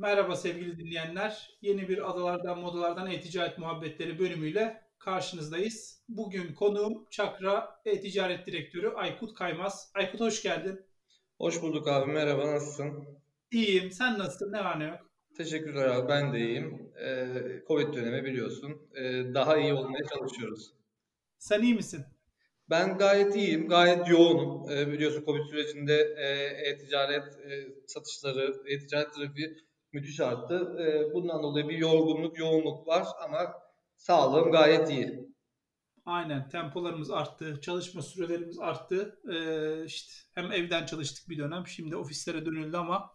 Merhaba sevgili dinleyenler. Yeni bir Adalardan Modalardan E-Ticaret Muhabbetleri bölümüyle karşınızdayız. Bugün konuğum Chakra E-Ticaret Direktörü Aykut Kaymaz. Aykut hoş geldin. Hoş bulduk abi. Merhaba. Nasılsın? İyiyim. Sen nasılsın? Ne var ne yok? Teşekkürler abi. Ben de iyiyim. Covid dönemi biliyorsun. Daha iyi olmaya çalışıyoruz. Sen iyi misin? Ben gayet iyiyim, gayet yoğunum. Biliyorsun Covid sürecinde e-ticaret satışları, e-ticaret trafiği müthiş arttı. Bundan dolayı bir yorgunluk, yoğunluk var ama sağlığım gayet iyi. Aynen, tempolarımız arttı, çalışma sürelerimiz arttı. İşte hem evden çalıştık bir dönem, şimdi ofislere dönüldü ama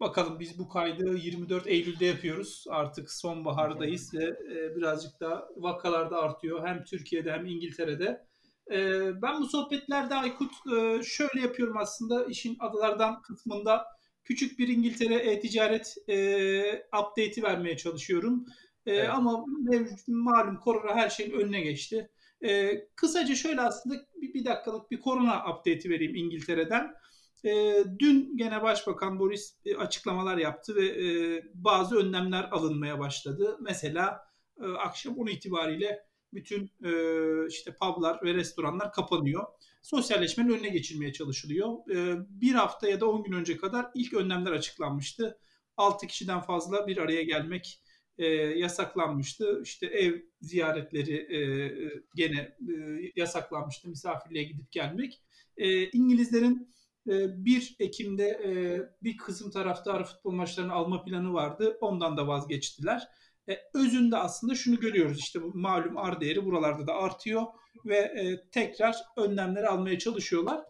bakalım biz bu kaydı 24 Eylül'de yapıyoruz. Artık sonbahardayız ve birazcık da vakalar da artıyor hem Türkiye'de hem İngiltere'de. Ben bu sohbetlerde Aykut şöyle yapıyorum aslında işin adalardan kısmında küçük bir İngiltere e-ticaret update'i vermeye çalışıyorum. Evet. Ama malum korona her şeyin önüne geçti. Kısaca şöyle aslında bir dakikalık bir korona update'i vereyim İngiltere'den. Dün gene Başbakan Boris açıklamalar yaptı ve bazı önlemler alınmaya başladı. Mesela akşam 10 itibariyle bütün işte publar ve restoranlar kapanıyor. Sosyalleşmenin önüne geçilmeye çalışılıyor. Bir hafta ya da 10 gün önce kadar ilk önlemler açıklanmıştı. 6 kişiden fazla bir araya gelmek yasaklanmıştı. İşte ev ziyaretleri gene yasaklanmıştı. Misafirliğe gidip gelmek. İngilizlerin 1 Ekim'de bir kısım taraftarı futbol maçlarını alma planı vardı. Ondan da vazgeçtiler. Özünde aslında şunu görüyoruz, işte bu malum R değeri buralarda da artıyor ve tekrar önlemleri almaya çalışıyorlar.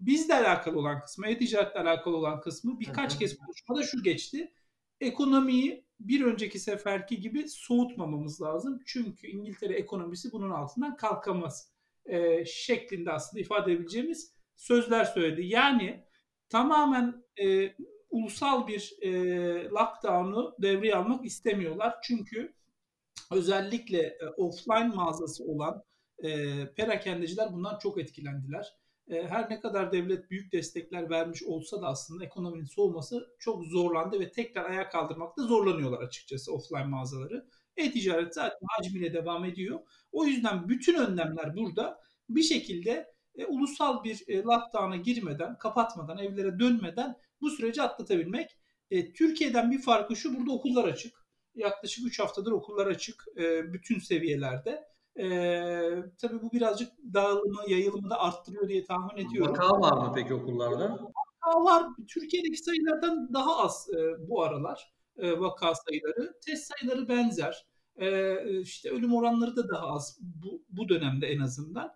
Bizle alakalı olan kısmı, e-ticaretle alakalı olan kısmı birkaç kez konuşmada şu geçti. Ekonomiyi bir önceki seferki gibi soğutmamamız lazım. Çünkü İngiltere ekonomisi bunun altından kalkamaz şeklinde aslında ifade edebileceğimiz sözler söyledi. Yani tamamen ulusal bir lockdown'u devreye almak istemiyorlar. Çünkü özellikle offline mağazası olan perakendeciler bundan çok etkilendiler. Her ne kadar devlet büyük destekler vermiş olsa da aslında ekonominin soğuması çok zorlandı ve tekrar ayağa kaldırmakta zorlanıyorlar açıkçası offline mağazaları. E-ticaret zaten hacmiyle devam ediyor. O yüzden bütün önlemler burada bir şekilde ulusal bir lockdown'a girmeden, kapatmadan, evlere dönmeden bu süreci atlatabilmek. Türkiye'den bir farkı şu, burada okullar açık. Yaklaşık 3 haftadır okullar açık bütün seviyelerde. Tabii bu birazcık dağılımı, yayılımı da arttırıyor diye tahmin ediyorum. Vaka var mı peki okullarda? Vaka var. Türkiye'deki sayılardan daha az bu aralar vaka sayıları. Test sayıları benzer. İşte ölüm oranları da daha az bu dönemde en azından.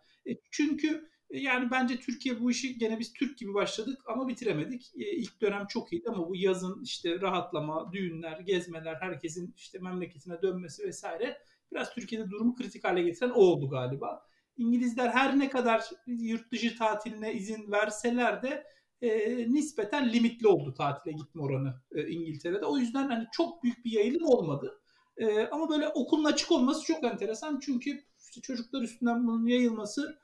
Çünkü yani bence Türkiye bu işi gene biz Türk gibi başladık ama bitiremedik. İlk dönem çok iyiydi ama bu yazın işte rahatlama, düğünler, gezmeler, herkesin işte memleketine dönmesi vesaire biraz Türkiye'de durumu kritik hale getiren o oldu galiba. İngilizler her ne kadar yurt dışı tatiline izin verseler de nispeten limitli oldu tatile gitme oranı İngiltere'de. O yüzden hani çok büyük bir yayılım olmadı. Ama böyle okulun açık olması çok enteresan çünkü işte çocuklar üstünden bunun yayılması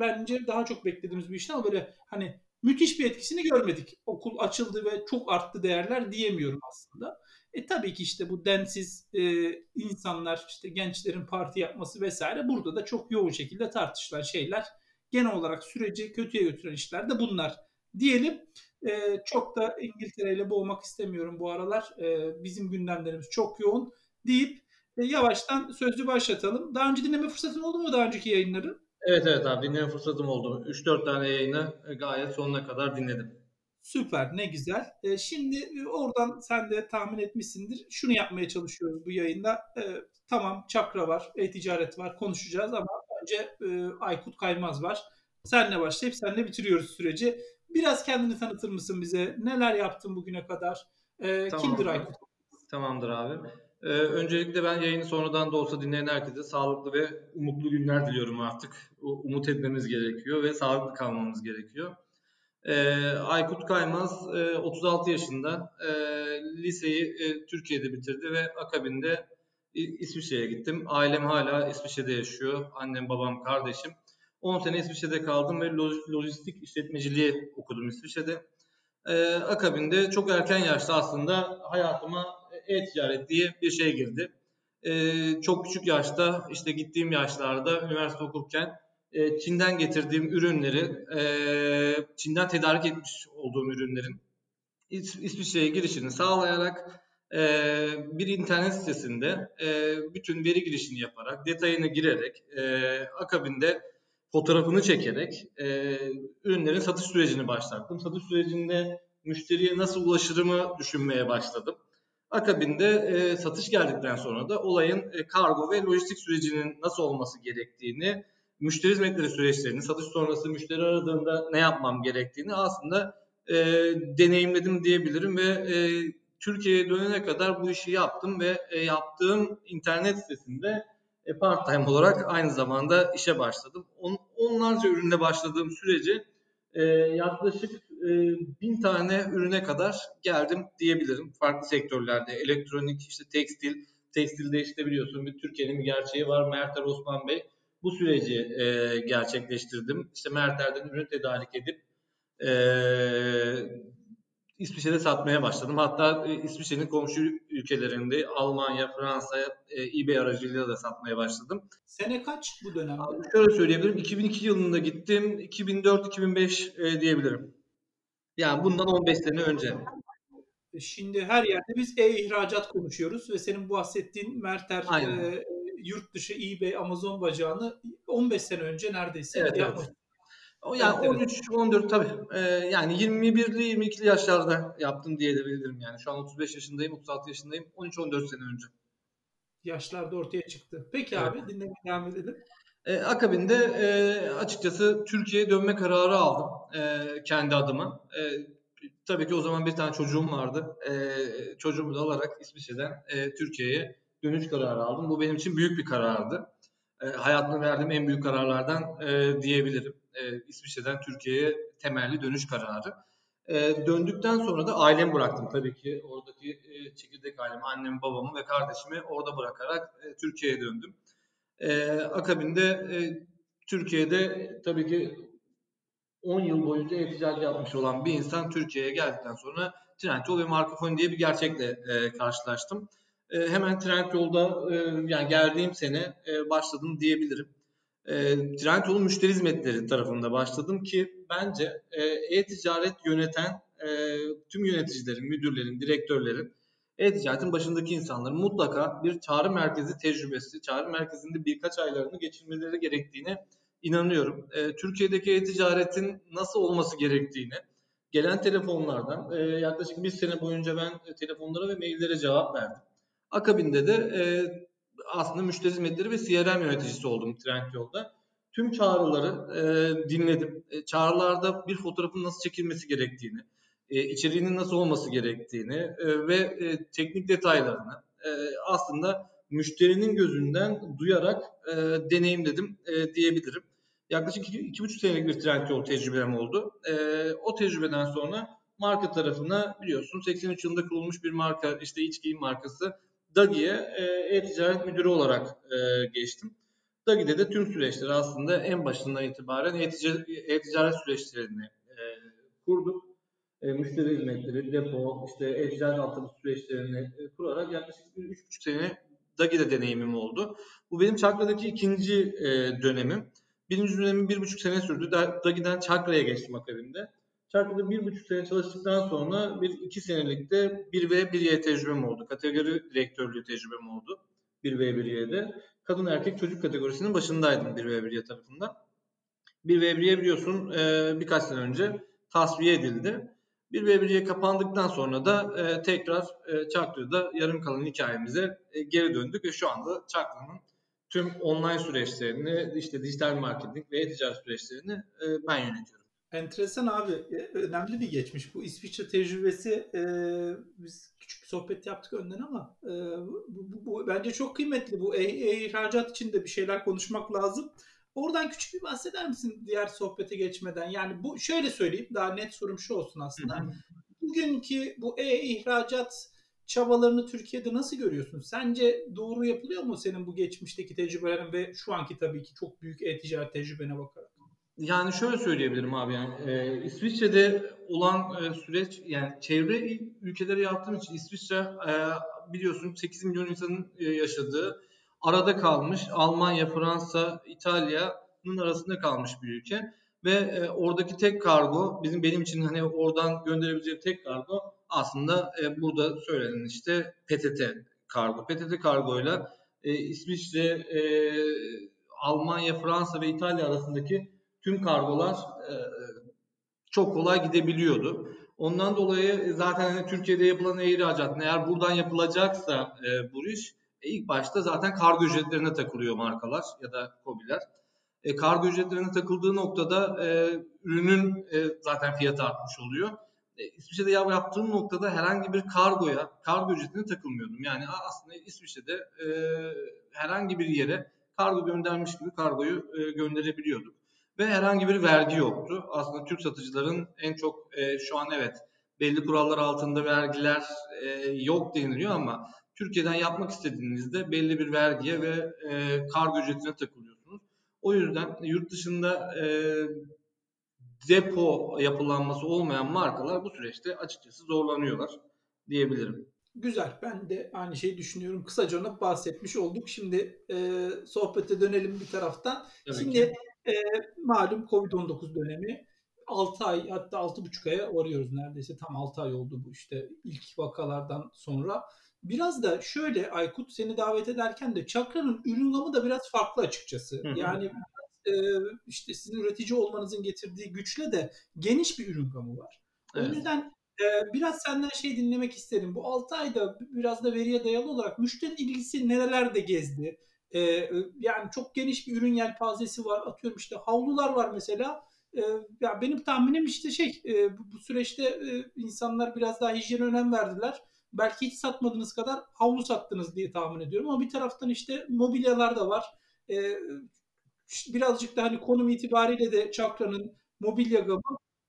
bence daha çok beklediğimiz bir işti ama böyle hani müthiş bir etkisini görmedik. Okul açıldı ve çok arttı değerler diyemiyorum aslında. Tabii ki işte bu densiz insanlar, işte gençlerin parti yapması vesaire burada da çok yoğun şekilde tartışılan şeyler. Genel olarak süreci kötüye götüren işler de bunlar diyelim. Çok da İngiltere'yle boğmak istemiyorum bu aralar. Bizim gündemlerimiz çok yoğun deyip yavaştan sözü başlatalım. Daha önce dinleme fırsatın oldu mu daha önceki yayınları? Evet abi dinleme fırsatım oldu. 3-4 tane yayını gayet sonuna kadar dinledim. Süper, ne güzel. Şimdi oradan sen de tahmin etmişsindir. Şunu yapmaya çalışıyoruz bu yayında. Tamam Chakra var, e-ticaret var konuşacağız ama önce Aykut Kaymaz var. Senle başlayıp senle bitiriyoruz süreci. Biraz kendini tanıtır mısın bize? Neler yaptın bugüne kadar? Kimdir Aykut? Tamamdır abi. Öncelikle ben yayını sonradan da olsa dinleyen herkese sağlıklı ve umutlu günler diliyorum artık. Umut etmemiz gerekiyor ve sağlıklı kalmamız gerekiyor. Aykut Kaymaz 36 yaşında. Liseyi Türkiye'de bitirdi ve akabinde İsviçre'ye gittim. Ailem hala İsviçre'de yaşıyor. Annem, babam, kardeşim. 10 sene İsviçre'de kaldım ve lojistik işletmeciliği okudum İsviçre'de. Akabinde çok erken yaşta aslında hayatıma e-ticaret diye bir şey girdi. Çok küçük yaşta, işte gittiğim yaşlarda üniversite okurken Çin'den getirdiğim ürünleri, Çin'den tedarik etmiş olduğum ürünlerin İsviçre'ye girişini sağlayarak bir internet sitesinde bütün veri girişini yaparak, detayını girerek, akabinde fotoğrafını çekerek ürünlerin satış sürecini başlattım. Satış sürecinde müşteriye nasıl ulaşırımı düşünmeye başladım. Akabinde satış geldikten sonra da olayın kargo ve lojistik sürecinin nasıl olması gerektiğini, müşteri hizmetleri süreçlerini, satış sonrası müşteri aradığında ne yapmam gerektiğini aslında deneyimledim diyebilirim ve Türkiye'ye dönene kadar bu işi yaptım ve yaptığım internet sitesinde part-time olarak aynı zamanda işe başladım. Onlarca ürünle başladığım sürece yaklaşık 1000 tane ürüne kadar geldim diyebilirim. Farklı sektörlerde, elektronik, işte tekstilde işte biliyorsun bir Türkiye'nin bir gerçeği var. Merter Osman Bey, bu süreci gerçekleştirdim. İşte Merter'den ürün tedarik edip İsviçre'de satmaya başladım. Hatta İsviçre'nin komşu ülkelerinde Almanya, Fransa, eBay aracılığıyla da satmaya başladım. Sene kaç bu dönem? Şöyle söyleyebilirim. 2002 yılında gittim. 2004-2005 diyebilirim. Yani bundan 15 sene önce. Şimdi her yerde biz e-ihracat konuşuyoruz ve senin bu bahsettiğin Merter yurt dışı eBay, Amazon bacağını 15 sene önce neredeyse yapmış. Evet. O yani 13-14 tabii. Yani 21'li 22'li yaşlarda yaptım diyebilirim yani. Şu an 35 yaşındayım, 36 yaşındayım. 13-14 sene önce. Yaşlar da ortaya çıktı. Peki evet. Abi dinlemeye devam edelim. Akabinde açıkçası Türkiye'ye dönme kararı aldım kendi adıma. Tabii ki o zaman bir tane çocuğum vardı. Çocuğumu da alarak İsviçre'den Türkiye'ye dönüş kararı aldım. Bu benim için büyük bir karardı. Hayatımda verdiğim en büyük kararlardan diyebilirim. İsviçre'den Türkiye'ye temelli dönüş kararı. Döndükten sonra da ailemi bıraktım tabii ki. Oradaki çekirdek ailemi, annemi, babamı ve kardeşimi orada bırakarak Türkiye'ye döndüm. Akabinde Türkiye'de tabii ki 10 yıl boyunca e-ticaret yapmış olan bir insan Türkiye'ye geldikten sonra Trendyol ve Markafon diye bir gerçekle karşılaştım. Hemen Trendyol'da yani geldiğim sene başladım diyebilirim. Trendyol'un müşteri hizmetleri tarafında başladım ki bence e-ticaret yöneten tüm yöneticilerin, müdürlerin, direktörlerin, e-ticaretin başındaki insanların mutlaka bir çağrı merkezi tecrübesi, çağrı merkezinde birkaç aylarını geçirmeleri gerektiğine inanıyorum. Türkiye'deki e-ticaretin nasıl olması gerektiğini, gelen telefonlardan yaklaşık bir sene boyunca ben telefonlara ve maillere cevap verdim. Akabinde de aslında müşteri hizmetleri ve CRM yöneticisi oldum Trendyol'da. Tüm çağrıları dinledim. Çağrılarda bir fotoğrafın nasıl çekilmesi gerektiğini, içeriğinin nasıl olması gerektiğini ve teknik detaylarını aslında müşterinin gözünden duyarak deneyimledim diyebilirim. Yaklaşık 2,5 senelik bir Trendyol tecrübem oldu. O tecrübeden sonra marka tarafına biliyorsun 83 yılında kurulmuş bir marka, işte iç giyim markası DAGİ'ye e-ticaret müdürü olarak geçtim. DAGİ'de de tüm süreçleri aslında en başından itibaren e-ticaret süreçlerini kurduk. Müşteri hizmetleri, depo, işte e-ticaret altyapı süreçlerini kurarak yaklaşık 3,5 sene DAGİ'de deneyimim oldu. Bu benim Chakra'daki ikinci dönemim. Birinci dönemim 1,5 sene sürdü. DAGİ'den Chakra'ya geçtim akabinde. Chakra'da 1,5 sene çalıştıktan sonra bir 2 senelik de 1V1Y tecrübem oldu. Kategori direktörlüğü tecrübem oldu 1V1Y'de. Kadın erkek çocuk kategorisinin başındaydım 1V1Y tarafından. 1V1Y biliyorsun birkaç sene önce tasfiye edildi. 1V1Y kapandıktan sonra da tekrar Chakra'da yarım kalan hikayemize geri döndük ve şu anda Chakra'nın tüm online süreçlerini, işte dijital marketing ve e-ticaret süreçlerini ben yönetiyorum. Enteresan abi. Önemli bir geçmiş. Bu İsviçre tecrübesi biz küçük bir sohbet yaptık önden ama bu bence çok kıymetli. Bu ihracat için de bir şeyler konuşmak lazım. Oradan küçük bir bahseder misin diğer sohbete geçmeden? Yani bu şöyle söyleyeyim, daha net sorum şu olsun aslında. Hı-hı. Bugünkü bu ihracat çabalarını Türkiye'de nasıl görüyorsun? Sence doğru yapılıyor mu senin bu geçmişteki tecrübelerin ve şu anki tabii ki çok büyük e-ticaret tecrübene bakarak? Yani şöyle söyleyebilirim abi, yani İsviçre'de olan süreç, yani çevre ülkeleri yaptığım için İsviçre biliyorsun 8 milyon insanın yaşadığı, arada kalmış Almanya, Fransa, İtalya'nın arasında kalmış bir ülke ve oradaki tek kargo, benim için hani oradan gönderebileceğim tek kargo aslında burada söylenen işte PTT kargo. PTT kargoyla İsviçre, Almanya, Fransa ve İtalya arasındaki tüm kargolar çok kolay gidebiliyordu. Ondan dolayı zaten hani Türkiye'de yapılan ihracat, eğer buradan yapılacaksa bu iş ilk başta zaten kargo ücretlerine takılıyor markalar ya da KOBİ'ler. Kargo ücretlerine takıldığı noktada ürünün zaten fiyatı artmış oluyor. İsviçre'de yaptığım noktada herhangi bir kargoya, kargo ücretine takılmıyordum. Yani aslında İsviçre'de herhangi bir yere kargo göndermiş gibi kargoyu gönderebiliyorduk. Ve herhangi bir vergi yoktu. Aslında Türk satıcıların en çok şu an evet belli kurallar altında vergiler yok deniliyor ama Türkiye'den yapmak istediğinizde belli bir vergiye ve kargo ücretine takılıyorsunuz. O yüzden yurt dışında depo yapılanması olmayan markalar bu süreçte açıkçası zorlanıyorlar diyebilirim. Güzel. Ben de aynı şeyi düşünüyorum. Kısaca ona bahsetmiş olduk. Şimdi sohbete dönelim bir taraftan. Tabii şimdi ki. Malum Covid-19 dönemi 6 ay hatta 6,5 aya varıyoruz neredeyse. Tam 6 ay oldu bu işte ilk vakalardan sonra. Biraz da şöyle Aykut, seni davet ederken de Çakra'nın ürün gamı da biraz farklı açıkçası. Yani işte sizin üretici olmanızın getirdiği güçle de geniş bir ürün gamı var. Evet. O yüzden biraz senden şey dinlemek isterim. Bu 6 ayda biraz da veriye dayalı olarak müşterinin ilgisi nerelerde gezdi? Yani çok geniş bir ürün yelpazesi var. Atıyorum işte havlular var mesela. Ya benim tahminim işte bu süreçte insanlar biraz daha hijyene önem verdiler. Belki hiç satmadığınız kadar havlu sattınız diye tahmin ediyorum. Ama bir taraftan işte mobilyalar da var. Birazcık da hani konum itibariyle de Çakra'nın mobilya gamı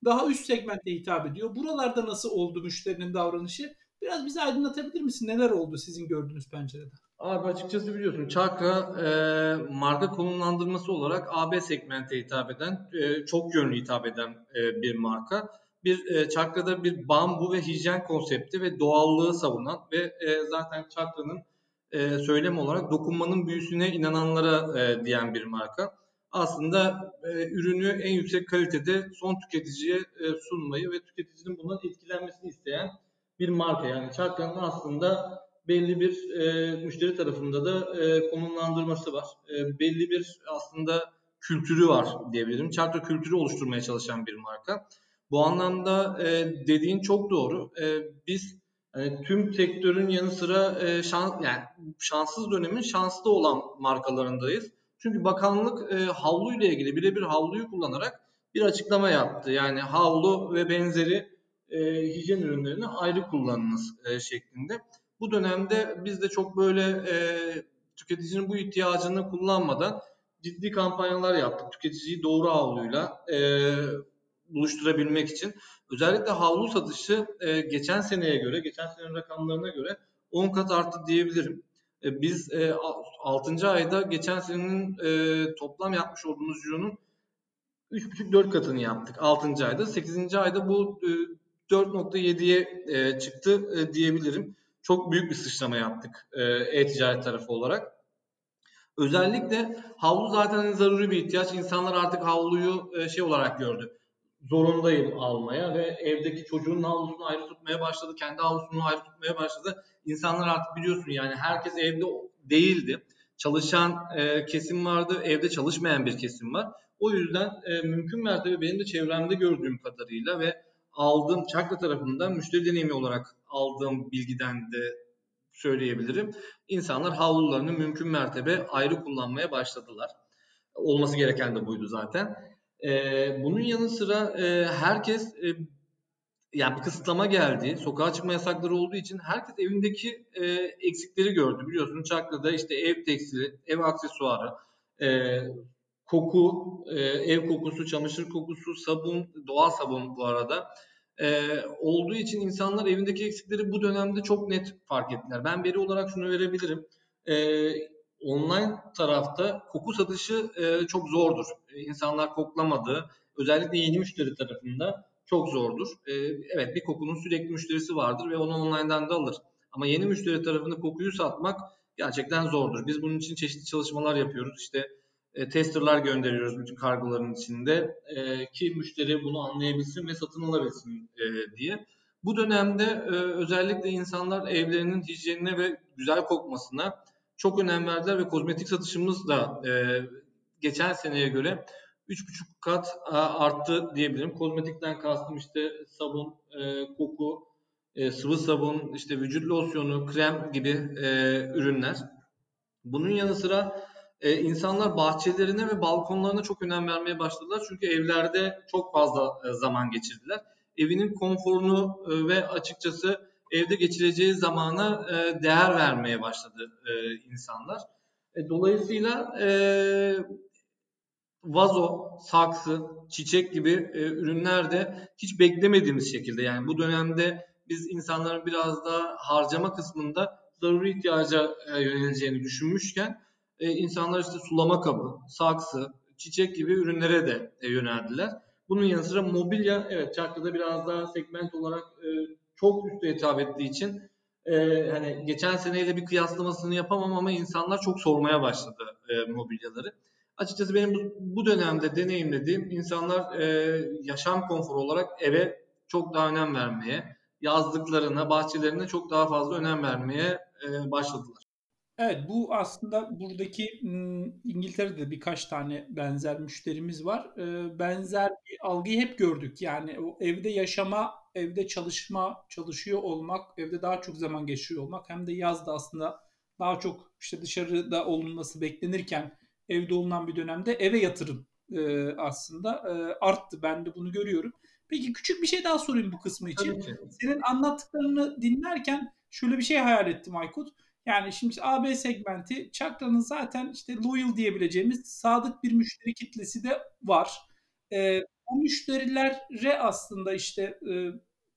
daha üst segmente hitap ediyor. Buralarda nasıl oldu müşterinin davranışı? Biraz bizi aydınlatabilir misin? Neler oldu sizin gördüğünüz pencereden? Abi açıkçası biliyorsun Çakra marka konumlandırması olarak AB segmente hitap eden, çok yönlü hitap eden bir marka. Çakra'da bir bambu ve hijyen konsepti ve doğallığı savunan ve zaten Çakra'nın söylemi olarak dokunmanın büyüsüne inananlara diyen bir marka. Aslında ürünü en yüksek kalitede son tüketiciye sunmayı ve tüketicinin bundan etkilenmesini isteyen bir marka. Yani Çakra'nın aslında belli bir müşteri tarafında da konumlandırması var. Belli bir aslında kültürü var diyebilirim. Çakra kültürü oluşturmaya çalışan bir marka. Bu anlamda dediğin çok doğru. Biz tüm sektörün yanı sıra şanssız dönemin şanslı olan markalarındayız. Çünkü bakanlık havluyla ilgili birebir havluyu kullanarak bir açıklama yaptı. Yani havlu ve benzeri hijyen ürünlerini ayrı kullanınız şeklinde. Bu dönemde biz de çok böyle tüketicinin bu ihtiyacını kullanmadan ciddi kampanyalar yaptık. Tüketiciyi doğru havluyla buluşturabilmek için. Özellikle havlu satışı geçen senenin rakamlarına göre 10 kat arttı diyebilirim. Biz 6. ayda geçen senenin toplam yapmış olduğumuz cironun 3,5-4 katını yaptık 6. ayda. 8. ayda bu 4,7'ye çıktı diyebilirim. Çok büyük bir sıçrama yaptık e-ticaret tarafı olarak. Özellikle havlu zaten zaruri bir ihtiyaç. İnsanlar artık havluyu şey olarak gördü. Zorundayım almaya ve evdeki çocuğun havlusunu ayrı tutmaya başladı. Kendi havlusunu ayrı tutmaya başladı. İnsanlar artık biliyorsun yani herkes evde değildi. Çalışan kesim vardı. Evde çalışmayan bir kesim var. O yüzden mümkün mertebe benim de çevremde gördüğüm kadarıyla ve aldığım Çakra tarafından müşteri deneyimi olarak aldığım bilgiden de söyleyebilirim. İnsanlar havlularını mümkün mertebe ayrı kullanmaya başladılar. Olması gereken de buydu zaten. Bunun yanı sıra herkes bir kısıtlama geldi. Sokağa çıkma yasakları olduğu için herkes evindeki eksikleri gördü. Biliyorsunuz Çakra'da işte ev tekstili, ev aksesuarı, koku, ev kokusu, çamaşır kokusu, sabun, doğal sabun bu arada olduğu için insanlar evindeki eksikleri bu dönemde çok net fark ettiler. Ben veri olarak şunu verebilirim. online tarafta koku satışı çok zordur. İnsanlar koklamadığı, özellikle yeni müşteri tarafında çok zordur. Evet, bir kokunun sürekli müşterisi vardır ve onu online'dan da alır. Ama yeni müşteri tarafında kokuyu satmak gerçekten zordur. Biz bunun için çeşitli çalışmalar yapıyoruz. İşte testerlar gönderiyoruz bütün kargoların içinde ki müşteri bunu anlayabilsin ve satın alabilsin diye. Bu dönemde özellikle insanlar evlerinin hijyenine ve güzel kokmasına çok önem verdiler ve kozmetik satışımız da geçen seneye göre 3,5 kat arttı diyebilirim. Kozmetikten kastım işte sabun, koku, sıvı sabun, işte vücut losyonu, krem gibi ürünler. Bunun yanı sıra insanlar bahçelerine ve balkonlarına çok önem vermeye başladılar. Çünkü evlerde çok fazla zaman geçirdiler. Evinin konforunu ve açıkçası evde geçireceği zamana değer vermeye başladı insanlar. Dolayısıyla vazo, saksı, çiçek gibi ürünler de hiç beklemediğimiz şekilde, yani bu dönemde biz insanların biraz daha harcama kısmında zaruri ihtiyaca yöneleceğini düşünmüşken insanlar işte sulama kabı, saksı, çiçek gibi ürünlere de yöneldiler. Bunun yanı sıra mobilya, evet, Çakra'da biraz daha segment olarak çok üstü hitap ettiği için hani geçen seneyle bir kıyaslamasını yapamam ama insanlar çok sormaya başladı mobilyaları. Açıkçası benim bu dönemde deneyimlediğim, insanlar yaşam konforu olarak eve çok daha önem vermeye, yazlıklarına, bahçelerine çok daha fazla önem vermeye başladılar. Evet, bu aslında buradaki İngiltere'de birkaç tane benzer müşterimiz var. Benzer bir algıyı hep gördük. Yani o evde yaşama, evde çalışıyor olmak, evde daha çok zaman geçiriyor olmak, hem de yazda aslında daha çok işte dışarıda olunması beklenirken evde olunan bir dönemde eve yatırım aslında arttı. Ben de bunu görüyorum. Peki küçük bir şey daha sorayım bu kısmı için. Senin anlattıklarını dinlerken şöyle bir şey hayal ettim Aykut. Yani şimdi AB segmenti, Chakra'nın zaten işte loyal diyebileceğimiz sadık bir müşteri kitlesi de var. O müşterilere aslında işte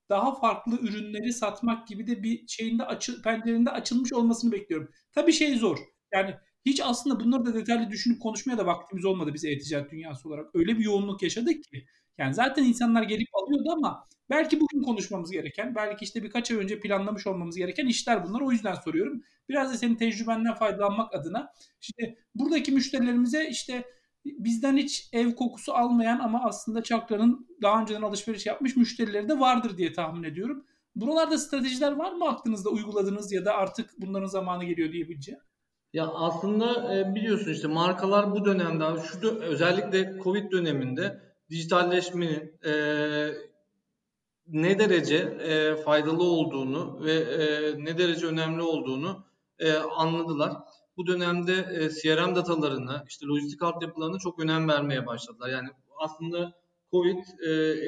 daha farklı ürünleri satmak gibi de bir şeyin de pencerenin de açılmış olmasını bekliyorum. Tabii şey zor. Yani hiç aslında bunları da detaylı düşünüp konuşmaya da vaktimiz olmadı biz e-ticaret dünyası olarak. Öyle bir yoğunluk yaşadık ki. Yani zaten insanlar gelip alıyordu ama belki bugün konuşmamız gereken, belki işte birkaç ay önce planlamış olmamız gereken işler bunlar. O yüzden soruyorum. Biraz da senin tecrübenden faydalanmak adına. Şimdi buradaki müşterilerimize işte bizden hiç ev kokusu almayan ama aslında Chakra'nın daha önceden alışveriş yapmış müşterileri de vardır diye tahmin ediyorum. Buralarda stratejiler var mı aklınızda uyguladığınız ya da artık bunların zamanı geliyor diyebileceğim? Ya aslında biliyorsun işte markalar bu dönemde, özellikle Covid döneminde dijitalleşmenin ne derece faydalı olduğunu ve ne derece önemli olduğunu anladılar. Bu dönemde CRM datalarına, işte lojistik altyapılarına çok önem vermeye başladılar. Yani aslında Covid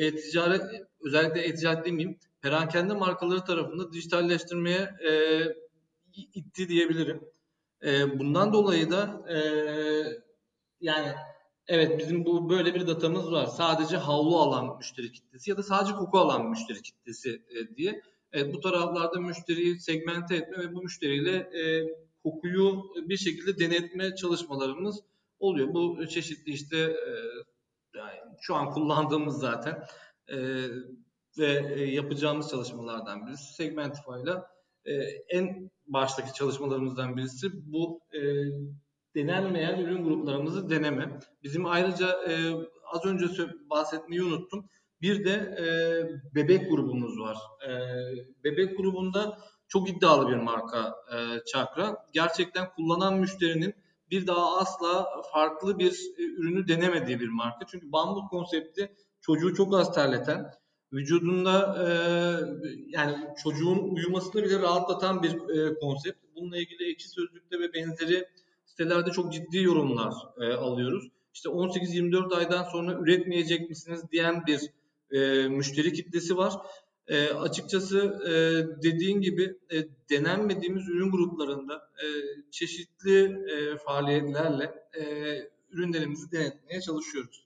e-ticaret, özellikle e-ticaret demeyeyim, perakende markaları tarafında dijitalleştirmeye itti diyebilirim. Bundan dolayı da yani evet, bizim bu böyle bir datamız var. Sadece havlu alan müşteri kitlesi ya da sadece koku alan müşteri kitlesi diye. Bu taraflarda müşteriyi segmente etme ve bu müşteriyle kokuyu bir şekilde denetme çalışmalarımız oluyor. Bu çeşitli işte yani şu an kullandığımız zaten ve yapacağımız çalışmalardan birisi Segmentify ile en baştaki çalışmalarımızdan birisi bu denenmeyen ürün gruplarımızı deneme. Bizim ayrıca az önce bahsetmeyi unuttum. Bir de bebek grubumuz var. Bebek grubunda çok iddialı bir marka Chakra. Gerçekten kullanan müşterinin bir daha asla farklı bir ürünü denemediği bir marka. Çünkü bambu konsepti çocuğu çok az terleten, vücudunda yani çocuğun uyumasını bile rahatlatan bir konsept. Bununla ilgili Ekşi Sözlük'te ve benzeri sitelerde çok ciddi yorumlar alıyoruz. İşte 18-24 aydan sonra üretmeyecek misiniz diyen bir müşteri kitlesi var. Açıkçası dediğin gibi denenmediğimiz ürün gruplarında çeşitli faaliyetlerle ürünlerimizi denetmeye çalışıyoruz.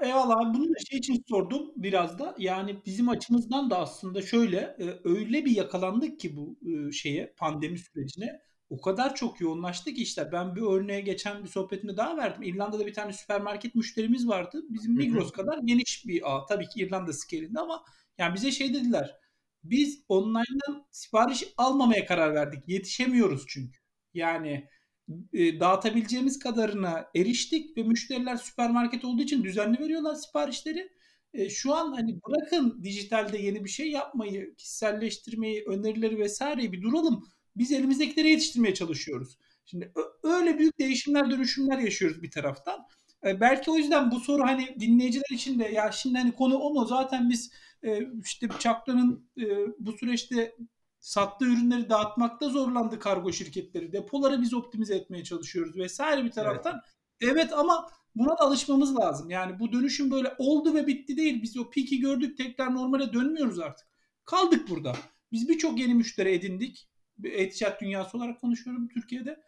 Eyvallah. Bunu da şey için sordum biraz da. Yani bizim açımızdan da aslında şöyle öyle bir yakalandık ki bu şeye, pandemi sürecine. o kadar çok yoğunlaştı ki işte ben bir örneğe geçen bir sohbetini daha verdim. İrlanda'da bir tane süpermarket müşterimiz vardı. Bizim Migros kadar geniş bir ağ. Tabii ki İrlanda scale'inde ama yani bize şey dediler. Biz online'dan sipariş almamaya karar verdik. Yetişemiyoruz çünkü. Yani dağıtabileceğimiz kadarına eriştik ve müşteriler süpermarket olduğu için düzenli veriyorlar siparişleri. Şu an hani bırakın dijitalde yeni bir şey yapmayı, kişiselleştirmeyi, önerileri vesaireyi bir duralım. Biz elimizdekileri yetiştirmeye çalışıyoruz. Şimdi öyle büyük değişimler, dönüşümler yaşıyoruz bir taraftan. Belki o yüzden bu soru hani dinleyiciler için de ya şimdi hani konu o mu? Zaten biz işte Chakra'nın bu süreçte sattığı ürünleri dağıtmakta zorlandı kargo şirketleri. Depoları biz optimize etmeye çalışıyoruz vesaire bir taraftan. Evet ama buna da alışmamız lazım. Yani bu dönüşüm böyle oldu ve bitti değil. Biz o peak'i gördük, tekrar normale dönmüyoruz artık. Kaldık burada. Biz birçok yeni müşteri edindik. E-ticaret dünyası olarak konuşuyorum Türkiye'de.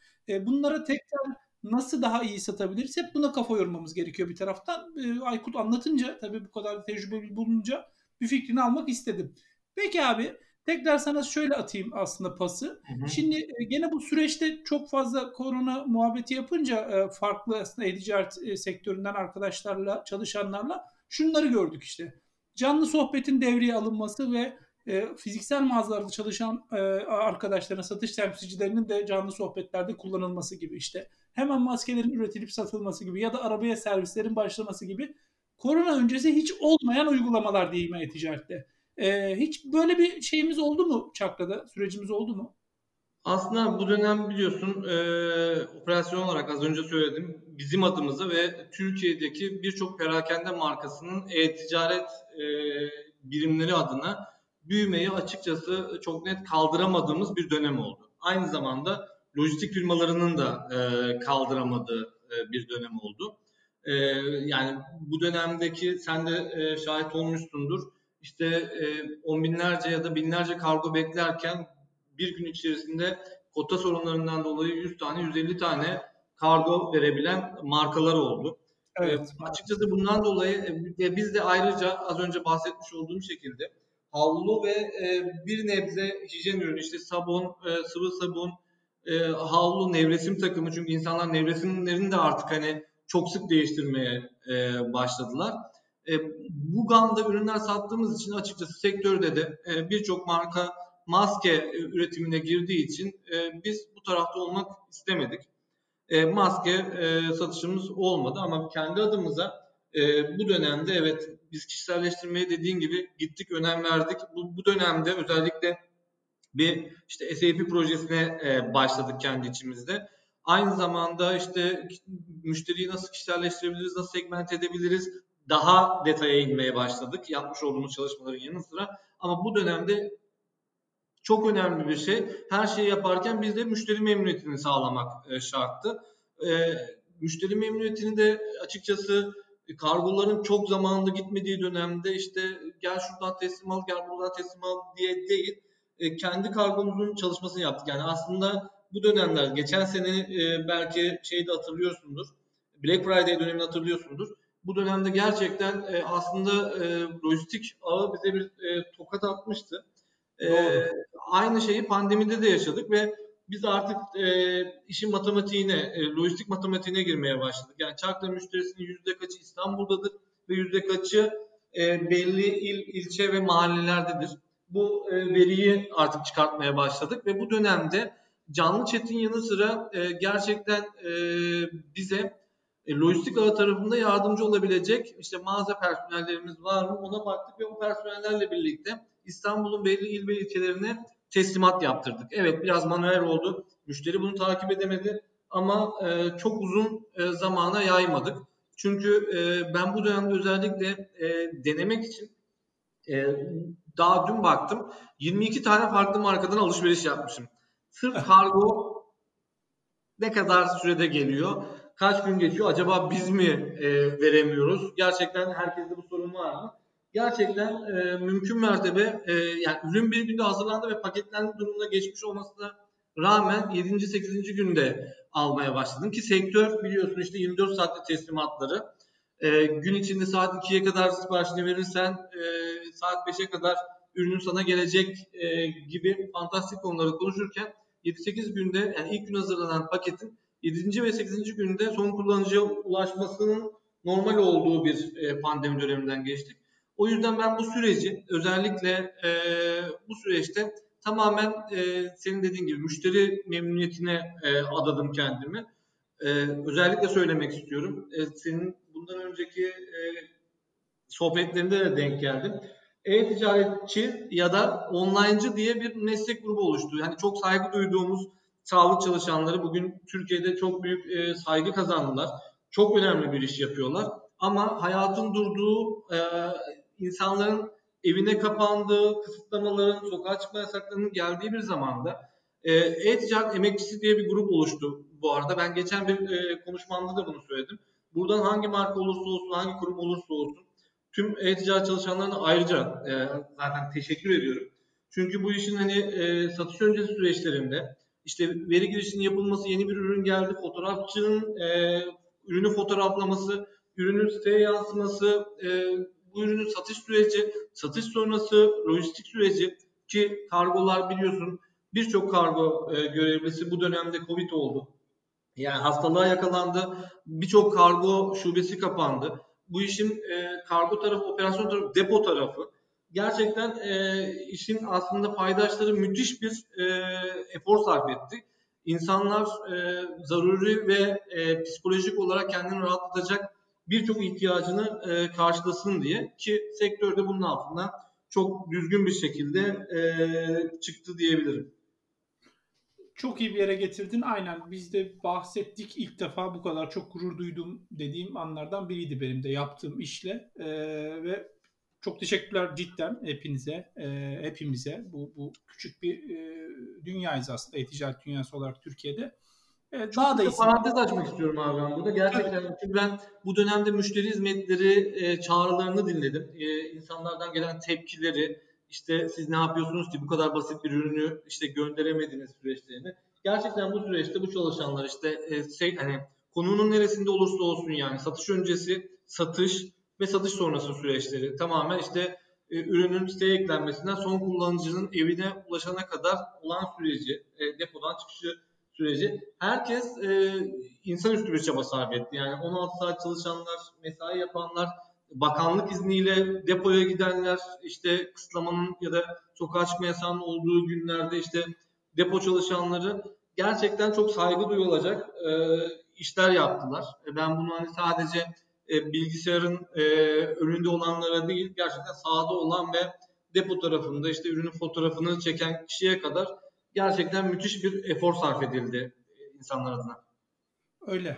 Bunlara tekrar nasıl daha iyi satabiliriz? Hep buna kafa yormamız gerekiyor bir taraftan. Aykut anlatınca, tabii bu kadar tecrübeli bulunca bir fikrini almak istedim. Peki abi, tekrar sana şöyle atayım aslında pası. Şimdi gene bu süreçte çok fazla korona muhabbeti yapınca farklı aslında e-ticaret sektöründen arkadaşlarla, çalışanlarla şunları gördük işte. Canlı sohbetin devreye alınması ve fiziksel mağazalarda çalışan arkadaşların, satış temsilcilerinin de canlı sohbetlerde kullanılması gibi işte. Hemen maskelerin üretilip satılması gibi ya da arabaya servislerin başlaması gibi korona öncesi hiç olmayan uygulamalar diyeyim e-ticarette. Hiç böyle bir şeyimiz oldu mu Çakra'da? Sürecimiz oldu mu? Aslında bu dönem biliyorsun operasyon olarak az önce söyledim. Bizim adımıza ve Türkiye'deki birçok perakende markasının e-ticaret birimleri adına büyümeyi açıkçası çok net kaldıramadığımız bir dönem oldu. Aynı zamanda lojistik firmalarının da kaldıramadığı bir dönem oldu. Yani bu dönemdeki sen de şahit olmuşsundur. İşte on binlerce ya da binlerce kargo beklerken bir gün içerisinde kota sorunlarından dolayı 100 tane, 150 tane kargo verebilen markalar oldu. Evet. Açıkçası bundan dolayı biz de ayrıca az önce bahsetmiş olduğum şekilde havlu ve bir nebze hijyen ürünü, işte sabun, sıvı sabun, havlu, nevresim takımı. Çünkü insanlar nevresimlerini de artık hani çok sık değiştirmeye başladılar. Bu gamda ürünler sattığımız için açıkçası sektörde de birçok marka maske üretimine girdiği için biz bu tarafta olmak istemedik. Maske satışımız olmadı ama kendi adımıza bu dönemde evet biz kişiselleştirmeye dediğin gibi gittik, önem verdik. Bu dönemde özellikle bir işte SAP projesine başladık kendi içimizde. Aynı zamanda işte müşteriyi nasıl kişiselleştirebiliriz, nasıl segment edebiliriz daha detaya inmeye başladık. Yapmış olduğumuz çalışmaların yanı sıra. Ama bu dönemde çok önemli bir şey. Her şeyi yaparken biz de müşteri memnuniyetini sağlamak şarttı. Müşteri memnuniyetini de açıkçası kargoların çok zamanında gitmediği dönemde işte gel şuradan teslim al, gel buradan teslim al diye değil. Kendi kargomuzun çalışmasını yaptık. Yani aslında bu dönemler geçen sene belki şeyde hatırlıyorsundur. Black Friday dönemini hatırlıyorsundur. Bu dönemde gerçekten aslında lojistik ağı bize bir tokat atmıştı. Aynı şeyi pandemide de yaşadık ve biz artık işin matematiğine, lojistik matematiğine girmeye başladık. Yani Çakra müşterisinin %kaçı İstanbul'dadır ve %kaçı belli ilçe ve mahallelerdedir. Bu veriyi artık çıkartmaya başladık ve bu dönemde canlı chat'in yanı sıra gerçekten bize lojistik ağı tarafında yardımcı olabilecek işte mağaza personellerimiz var mı ona baktık ve o personellerle birlikte İstanbul'un belli il ve ilçelerine teslimat yaptırdık. Evet biraz manuel oldu, müşteri bunu takip edemedi ama çok uzun zamana yaymadık. Çünkü ben bu dönemde özellikle denemek için daha dün baktım 22 tane farklı markadan alışveriş yapmışım. Sırf kargo ne kadar sürede geliyor? Kaç gün geçiyor? Acaba biz mi veremiyoruz? Gerçekten herkeste bu sorun var mı? Gerçekten mümkün mertebe yani ürün bir günde hazırlandı ve paketlenme durumuna geçmiş olmasına rağmen 7. 8. günde almaya başladım ki sektör biliyorsun işte 24 saatlik teslimatları gün içinde saat 2'ye kadar siparişini verirsen saat 5'e kadar ürünün sana gelecek gibi fantastik konuları konuşurken 7-8 günde, yani ilk gün hazırlanan paketin 7. ve 8. günde son kullanıcıya ulaşmasının normal olduğu bir pandemi döneminden geçtik. O yüzden ben bu süreci, özellikle bu süreçte tamamen senin dediğin gibi müşteri memnuniyetine adadım kendimi. Özellikle söylemek istiyorum. Senin bundan önceki sohbetlerinde de denk geldim. E-ticaretçi ya da online'cı diye bir meslek grubu oluştu. Yani çok saygı duyduğumuz sağlık çalışanları bugün Türkiye'de çok büyük saygı kazandılar. Çok önemli bir iş yapıyorlar. Ama hayatın durduğu, insanların evine kapandığı, kısıtlamaların, sokağa çıkma yasaklarının geldiği bir zamanda e-ticaret emekçisi diye bir grup oluştu bu arada. Ben geçen bir konuşmamda da bunu söyledim. Buradan hangi marka olursa olsun, hangi kurum olursa olsun tüm e-ticaret çalışanlarına ayrıca zaten teşekkür ediyorum. Çünkü bu işin hani satış öncesi süreçlerinde işte veri girişinin yapılması, yeni bir ürün geldi, fotoğrafçının ürünü fotoğraflaması, ürünün siteye yansıması, bu ürünün satış süreci, satış sonrası lojistik süreci ki kargolar biliyorsun birçok kargo görevlisi bu dönemde COVID oldu. Yani hastalığa yakalandı. Birçok kargo şubesi kapandı. Bu işin kargo tarafı, operasyon tarafı, depo tarafı gerçekten işin aslında paydaşları müthiş bir efor sarf etti. İnsanlar zaruri ve psikolojik olarak kendini rahatlatacak birçok ihtiyacını karşılasın diye ki sektörde bunun altından çok düzgün bir şekilde çıktı diyebilirim. Çok iyi bir yere getirdin. Aynen biz de bahsettik. İlk defa bu kadar çok gurur duydum dediğim anlardan biriydi benim de yaptığım işle. Ve çok teşekkürler cidden hepinize, hepimize. Bu küçük bir dünyayız aslında. E-ticaret dünyası olarak Türkiye'de. Daha da iyisin. Parantez açmak istiyorum abi ben burada. Gerçekten evet. Çünkü ben bu dönemde müşteri hizmetleri çağrılarını dinledim. İnsanlardan gelen tepkileri, işte siz ne yapıyorsunuz ki bu kadar basit bir ürünü işte gönderemediğiniz süreçlerini. Gerçekten bu süreçte bu çalışanlar işte hani konunun neresinde olursa olsun yani satış öncesi, satış ve satış sonrası süreçleri tamamen işte ürünün siteye eklenmesinden son kullanıcının evine ulaşana kadar olan süreci, depodan çıkışı süreci. Herkes insanüstü bir çaba sarf etti. Yani 16 saat çalışanlar, mesai yapanlar, bakanlık izniyle depoya gidenler, işte kısıtlamanın ya da sokağa çıkma yasağının olduğu günlerde işte depo çalışanları gerçekten çok saygı duyulacak işler yaptılar. Ben bunu hani sadece bilgisayarın önünde olanlara değil, gerçekten sahada olan ve depo tarafında işte ürünün fotoğrafını çeken kişiye kadar gerçekten müthiş bir efor sarf edildi insanlar adına. Öyle.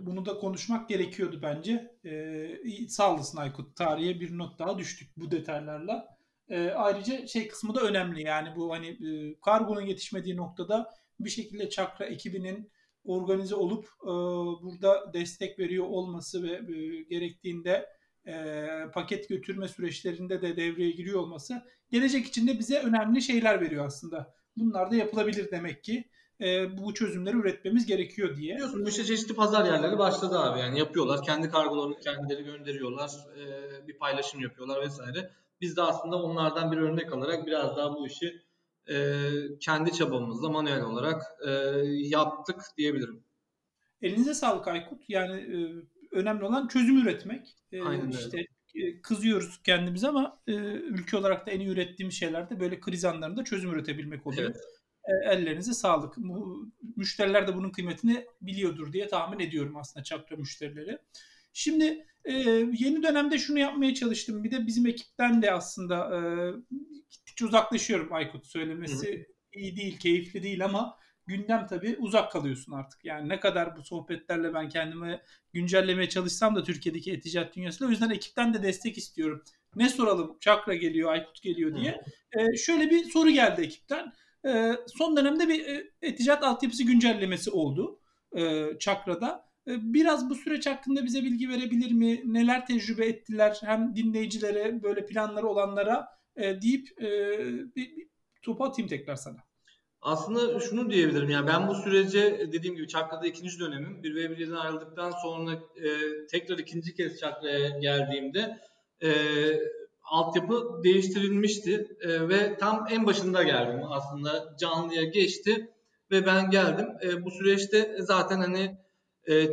Bunu da konuşmak gerekiyordu bence. Sağ olasın Aykut. Tarihe bir not daha düştük bu detaylarla. Ayrıca kısmı da önemli. Yani bu hani kargonun yetişmediği noktada bir şekilde Çakra ekibinin organize olup burada destek veriyor olması ve gerektiğinde paket götürme süreçlerinde de devreye giriyor olması gelecek için de bize önemli şeyler veriyor aslında. Bunlar da yapılabilir demek ki. Bu çözümleri üretmemiz gerekiyor diye. Biliyorsun bu işte çeşitli pazar yerleri başladı abi. Yani yapıyorlar. Kendi kargolarını kendileri gönderiyorlar. Bir paylaşım yapıyorlar vesaire. Biz de aslında onlardan bir örnek alarak biraz daha bu işi kendi çabamızla manuel olarak yaptık diyebilirim. Elinize sağlık Aykut. Yani önemli olan çözüm üretmek. Aynen öyle. Kızıyoruz kendimiz ama ülke olarak da en iyi ürettiğimiz şeylerde böyle kriz anlarında çözüm üretebilmek oluyor. Evet. Ellerinize sağlık. Müşteriler de bunun kıymetini biliyordur diye tahmin ediyorum aslında Çakra müşterileri. Şimdi yeni dönemde şunu yapmaya çalıştım. Bir de bizim ekipten de aslında gittikçe uzaklaşıyorum Aykut. Söylemesi iyi değil, keyifli değil ama gündem tabii uzak kalıyorsun artık. Yani ne kadar bu sohbetlerle ben kendimi güncellemeye çalışsam da Türkiye'deki e-ticaret dünyasıyla. O yüzden ekipten de destek istiyorum. Ne soralım? Çakra geliyor, Aykut geliyor diye. Şöyle bir soru geldi ekipten. Son dönemde bir e-ticaret altyapısı güncellemesi oldu Çakra'da. Biraz bu süreç hakkında bize bilgi verebilir mi? Neler tecrübe ettiler? Hem dinleyicilere, böyle planları olanlara deyip bir topu atayım tekrar sana. Aslında şunu diyebilirim. Yani ben bu sürece dediğim gibi Çakra'da ikinci dönemim. 1V1Y'den ayrıldıktan sonra tekrar ikinci kez Çakra'ya geldiğimde altyapı değiştirilmişti ve tam en başında geldim aslında canlıya geçti. ve ben geldim. Bu süreçte zaten hani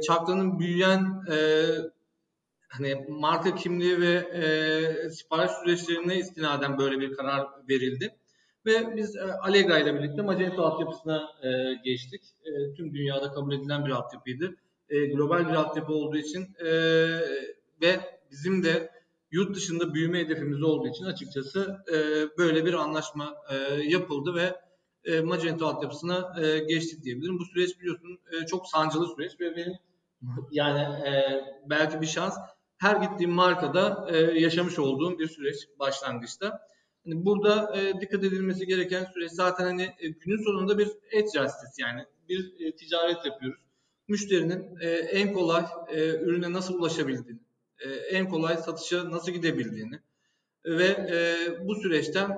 Çakra'nın büyüyen hani marka kimliği ve sipariş süreçlerine istinaden böyle bir karar verildi. Ve biz Allegra ile birlikte Magento altyapısına geçtik. Tüm dünyada kabul edilen bir altyapıydı. Global bir altyapı olduğu için ve bizim de yurt dışında büyüme hedefimiz olduğu için açıkçası böyle bir anlaşma yapıldı ve Magento altyapısına geçtik diyebilirim. Bu süreç biliyorsun çok sancılı süreç ve benim yani belki bir şans her gittiğim markada yaşamış olduğum bir süreç başlangıçta. Burada dikkat edilmesi gereken süreç zaten hani günün sonunda bir e-ticaret sitesi, yani bir ticaret yapıyoruz. Müşterinin en kolay ürüne nasıl ulaşabildiğini, en kolay satışa nasıl gidebildiğini ve bu süreçten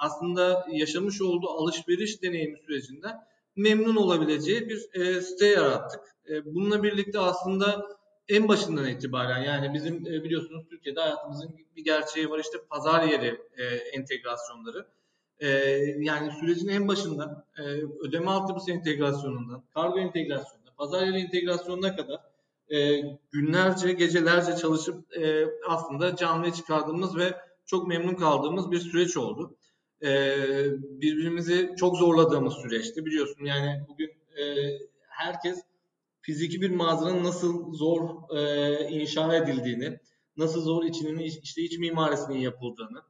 aslında yaşamış olduğu alışveriş deneyimi sürecinden memnun olabileceği bir site yarattık. Bununla birlikte aslında en başından itibaren, yani bizim biliyorsunuz Türkiye'de hayatımızın bir gerçeği var, işte pazar yeri entegrasyonları. Yani sürecin en başından ödeme altyapısı entegrasyonundan, kargo entegrasyonundan, pazar yeri entegrasyonuna kadar günlerce, gecelerce çalışıp aslında canlıya çıkardığımız ve çok memnun kaldığımız bir süreç oldu. Birbirimizi çok zorladığımız süreçti biliyorsun. Yani bugün herkes fiziki bir mağazanın nasıl zor inşa edildiğini, nasıl zor içinin işte iç mimarisinin yapıldığını,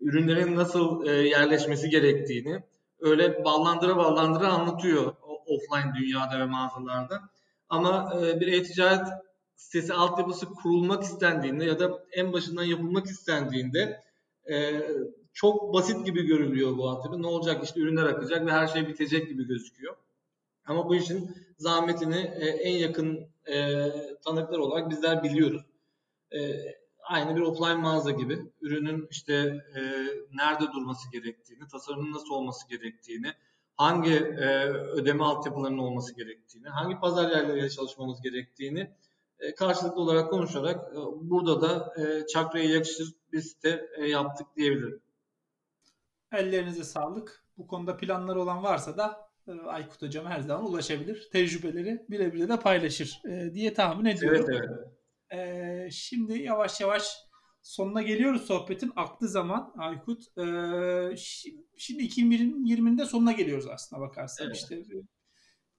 ürünlerin nasıl yerleşmesi gerektiğini öyle ballandıra anlatıyor offline dünyada ve mağazalarda. Ama bir e-ticaret sitesi altyapısı kurulmak istendiğinde ya da en başından yapılmak istendiğinde çok basit gibi görülüyor bu altyapı. Ne olacak, işte ürünler akacak ve her şey bitecek gibi gözüküyor. Ama bu işin zahmetini en yakın tanıklar olarak bizler biliyoruz. Aynı bir offline mağaza gibi ürünün işte nerede durması gerektiğini, tasarımın nasıl olması gerektiğini, hangi ödeme altyapılarının olması gerektiğini, hangi pazar yerleriyle çalışmamız gerektiğini karşılıklı olarak konuşarak burada da Çakra'ya yakışır bir site yaptık diyebilirim. Ellerinize sağlık. Bu konuda planları olan varsa da Aykut Hocam her zaman ulaşabilir. Tecrübeleri birebir de paylaşır diye tahmin ediyorum. Evet. Şimdi yavaş yavaş sonuna geliyoruz sohbetin. Aklı zaman Aykut. Şimdi 2020'nin de sonuna geliyoruz aslında bakarsan. Evet. İşte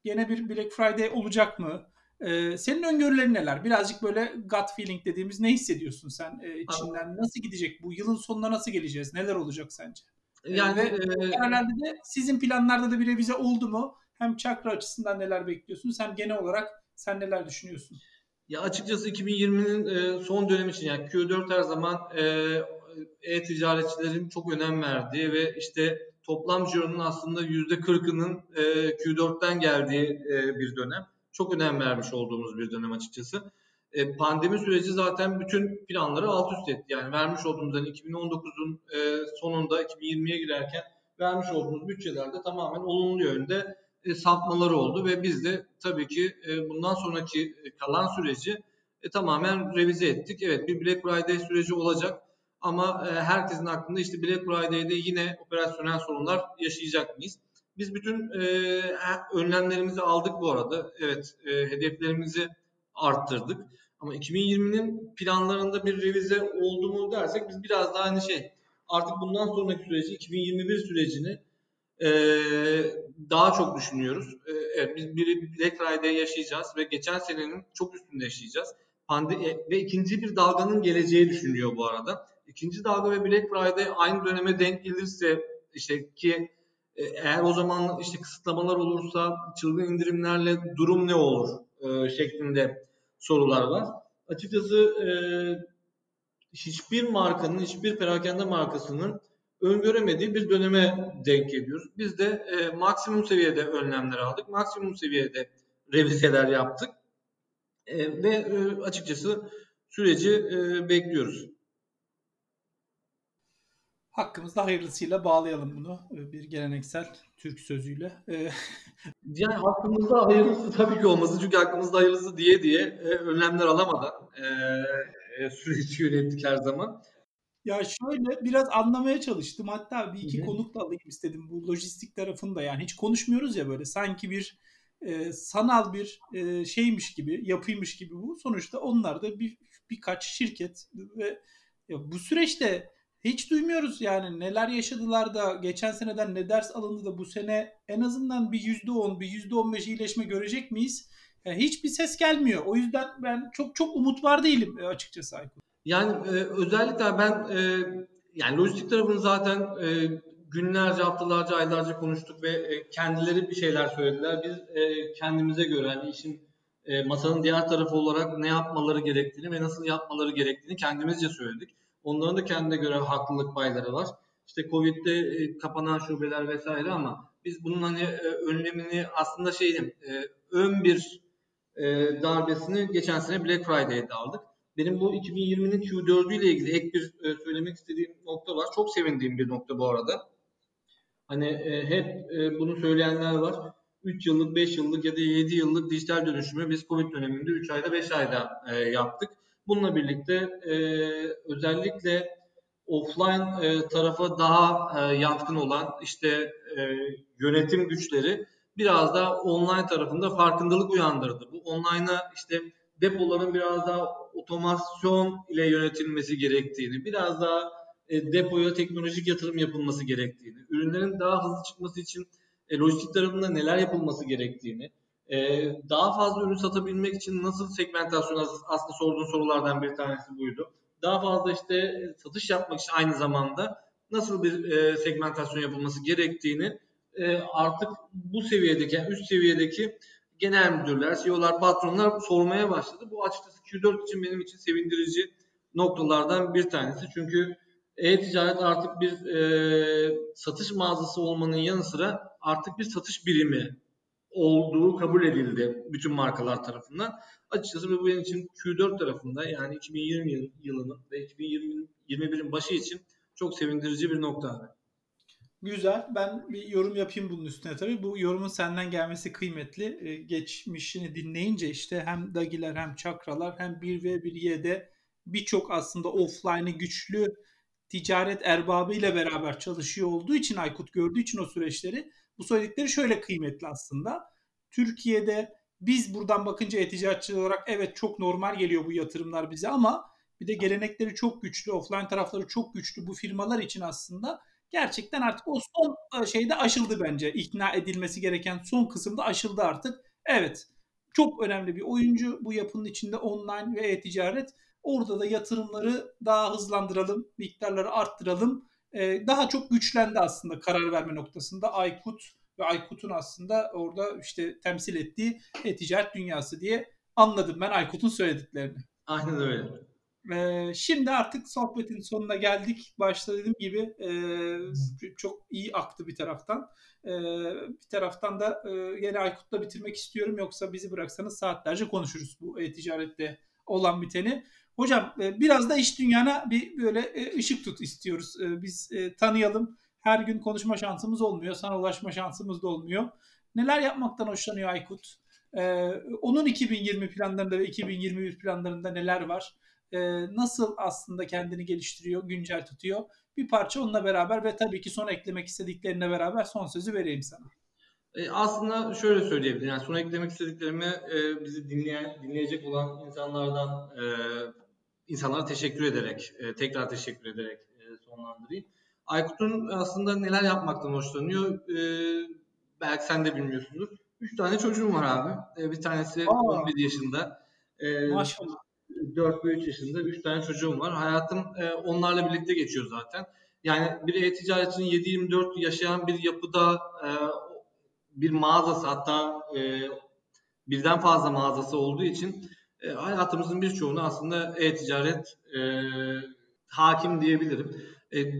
yine bir Black Friday olacak mı? Senin öngörülerin neler? Birazcık böyle gut feeling dediğimiz, ne hissediyorsun sen içinden? Nasıl gidecek? Bu yılın sonuna nasıl geleceğiz? Neler olacak sence? Yani herhalde de sizin planlarda da bir revize oldu mu? Hem Çakra açısından neler bekliyorsunuz? Hem genel olarak sen neler düşünüyorsun? Ya açıkçası 2020'nin son dönemi için, yani Q4 her zaman e-ticaretçilerin çok önem verdiği ve işte toplam cironun aslında %40'ının Q4'ten geldiği bir dönem. Çok önem vermiş olduğumuz bir dönem açıkçası. Pandemi süreci zaten bütün planları alt üst etti. Yani vermiş olduğumuz, hani 2019'un sonunda 2020'ye girerken vermiş olduğumuz bütçelerde tamamen olumlu yönde sapmaları oldu ve biz de tabii ki bundan sonraki kalan süreci tamamen revize ettik. Evet, bir Black Friday süreci olacak ama herkesin aklında işte Black Friday'de yine operasyonel sorunlar yaşayacak mıyız? Biz bütün önlemlerimizi aldık bu arada. Evet, hedeflerimizi arttırdık. Ama 2020'nin planlarında bir revize oldu mu dersek, biz biraz daha hani artık bundan sonraki süreci, 2021 sürecini daha çok düşünüyoruz. Evet, biz bir Black Friday yaşayacağız ve geçen senenin çok üstünde yaşayacağız. Ve ikinci bir dalganın geleceği düşünüyor bu arada. İkinci dalga ve Black Friday aynı döneme denk gelirse, işte ki eğer o zaman işte kısıtlamalar olursa, çılgın indirimlerle durum ne olur şeklinde sorular var. Açıkçası hiçbir markanın, hiçbir perakende markasının öngöremediği bir döneme denk geliyoruz. Biz de maksimum seviyede önlemler aldık, maksimum seviyede revizeler yaptık ve açıkçası süreci bekliyoruz. Hakkımızda hayırlısıyla bağlayalım bunu bir geleneksel Türk sözüyle. Yani hakkımızda hayırlısı tabii ki olması, çünkü hakkımızda hayırlısı diye önlemler alamadan süreci yönettik her zaman. Ya şöyle biraz anlamaya çalıştım. Hatta bir iki konuk da alayım istedim. Bu lojistik tarafını da, yani hiç konuşmuyoruz ya, böyle sanki bir sanal bir şeymiş gibi, yapıymış gibi bu. Sonuçta onlar da birkaç şirket ve bu süreçte hiç duymuyoruz yani neler yaşadılar da, geçen seneden ne ders alındı da bu sene en azından bir %10, bir %15 iyileşme görecek miyiz? Yani hiçbir ses gelmiyor. O yüzden ben çok umut var değilim açıkçası Aykut. Yani özellikle ben yani lojistik tarafını zaten günlerce, haftalarca, aylarca konuştuk ve kendileri bir şeyler söylediler. Biz kendimize göre yani işin masanın diğer tarafı olarak ne yapmaları gerektiğini ve nasıl yapmaları gerektiğini kendimizce söyledik. Onların da kendine göre haklılık payları var. İşte Covid'de kapanan şubeler vesaire, ama biz bunun hani önlemini aslında ön bir darbesini geçen sene Black Friday'de aldık. Benim bu 2020'nin Q4'ü ile ilgili ek bir söylemek istediğim nokta var. Çok sevindiğim bir nokta bu arada. Hani hep bunu söyleyenler var. 3 yıllık, 5 yıllık ya da 7 yıllık dijital dönüşümü biz Covid döneminde 3 ayda, 5 ayda yaptık. Bununla birlikte özellikle offline tarafa daha yatkın olan yönetim güçleri biraz daha online tarafında farkındalık uyandırdı. Bu online'a depoların biraz daha otomasyon ile yönetilmesi gerektiğini, biraz daha depoya teknolojik yatırım yapılması gerektiğini, ürünlerin daha hızlı çıkması için lojistik tarafında neler yapılması gerektiğini, daha fazla ürün satabilmek için nasıl segmentasyon, aslında sorduğun sorulardan bir tanesi buydu. Daha fazla satış yapmak için aynı zamanda nasıl bir segmentasyon yapılması gerektiğini artık bu seviyedeki, yani üst seviyedeki genel müdürler, CEO'lar, patronlar sormaya başladı. Bu açıkçası Q4 için benim için sevindirici noktalardan bir tanesi. Çünkü e-ticaret artık bir satış mağazası olmanın yanı sıra artık bir satış birimi olduğu kabul edildi bütün markalar tarafından. Açıkçası bu benim için Q4 tarafında, yani 2020 yılının ve 2021'in başı için çok sevindirici bir nokta. Güzel. Ben bir yorum yapayım bunun üstüne tabii. Bu yorumun senden gelmesi kıymetli. Geçmişini dinleyince hem DAGİ'ler hem Çakralar hem 1V1Y'de birçok aslında offline'i güçlü ticaret erbabıyla beraber çalışıyor olduğu için, Aykut gördüğü için o süreçleri, bu söyledikleri şöyle kıymetli aslında. Türkiye'de biz buradan bakınca e-ticaretçi olarak evet çok normal geliyor bu yatırımlar bize, ama bir de gelenekleri çok güçlü, offline tarafları çok güçlü bu firmalar için aslında gerçekten artık o son şeyde aşıldı bence. İkna edilmesi gereken son kısımda aşıldı artık. Evet, çok önemli bir oyuncu bu yapının içinde online ve e-ticaret. Orada da yatırımları daha hızlandıralım, miktarları arttıralım. Daha çok güçlendi aslında karar verme noktasında Aykut ve Aykut'un aslında orada temsil ettiği e-ticaret dünyası diye anladım ben Aykut'un söylediklerini. Aynen öyle. Şimdi artık sohbetin sonuna geldik. Başta dediğim gibi çok iyi aktı bir taraftan. Bir taraftan da yine Aykut'la bitirmek istiyorum. Yoksa bizi bıraksanız saatlerce konuşuruz bu e-ticarette olan biteni. Hocam biraz da iş dünyana bir böyle ışık tut istiyoruz. Biz tanıyalım. Her gün konuşma şansımız olmuyor. Sana ulaşma şansımız da olmuyor. Neler yapmaktan hoşlanıyor Aykut? Onun 2020 planlarında ve 2021 planlarında neler var? Nasıl aslında kendini geliştiriyor, güncel tutuyor? Bir parça onunla beraber ve tabii ki son eklemek istediklerine beraber son sözü vereyim sana. Aslında şöyle söyleyebilirim. Yani son eklemek istediklerimi bizi dinleyecek olan insanlara teşekkür ederek, tekrar teşekkür ederek sonlandırayım. Aykut'un aslında neler yapmaktan hoşlanıyor, belki sen de bilmiyorsundur. 3 tane çocuğum var abi. Bir tanesi 11 yaşında. Maşallah. 4 ve 3 yaşında 3 tane çocuğum var. Hayatım onlarla birlikte geçiyor zaten. Yani bir e-ticaret için 7-24 yaşayan bir yapıda bir mağazası, hatta birden fazla mağazası olduğu için hayatımızın birçoğunu aslında e-ticaret hakim diyebilirim.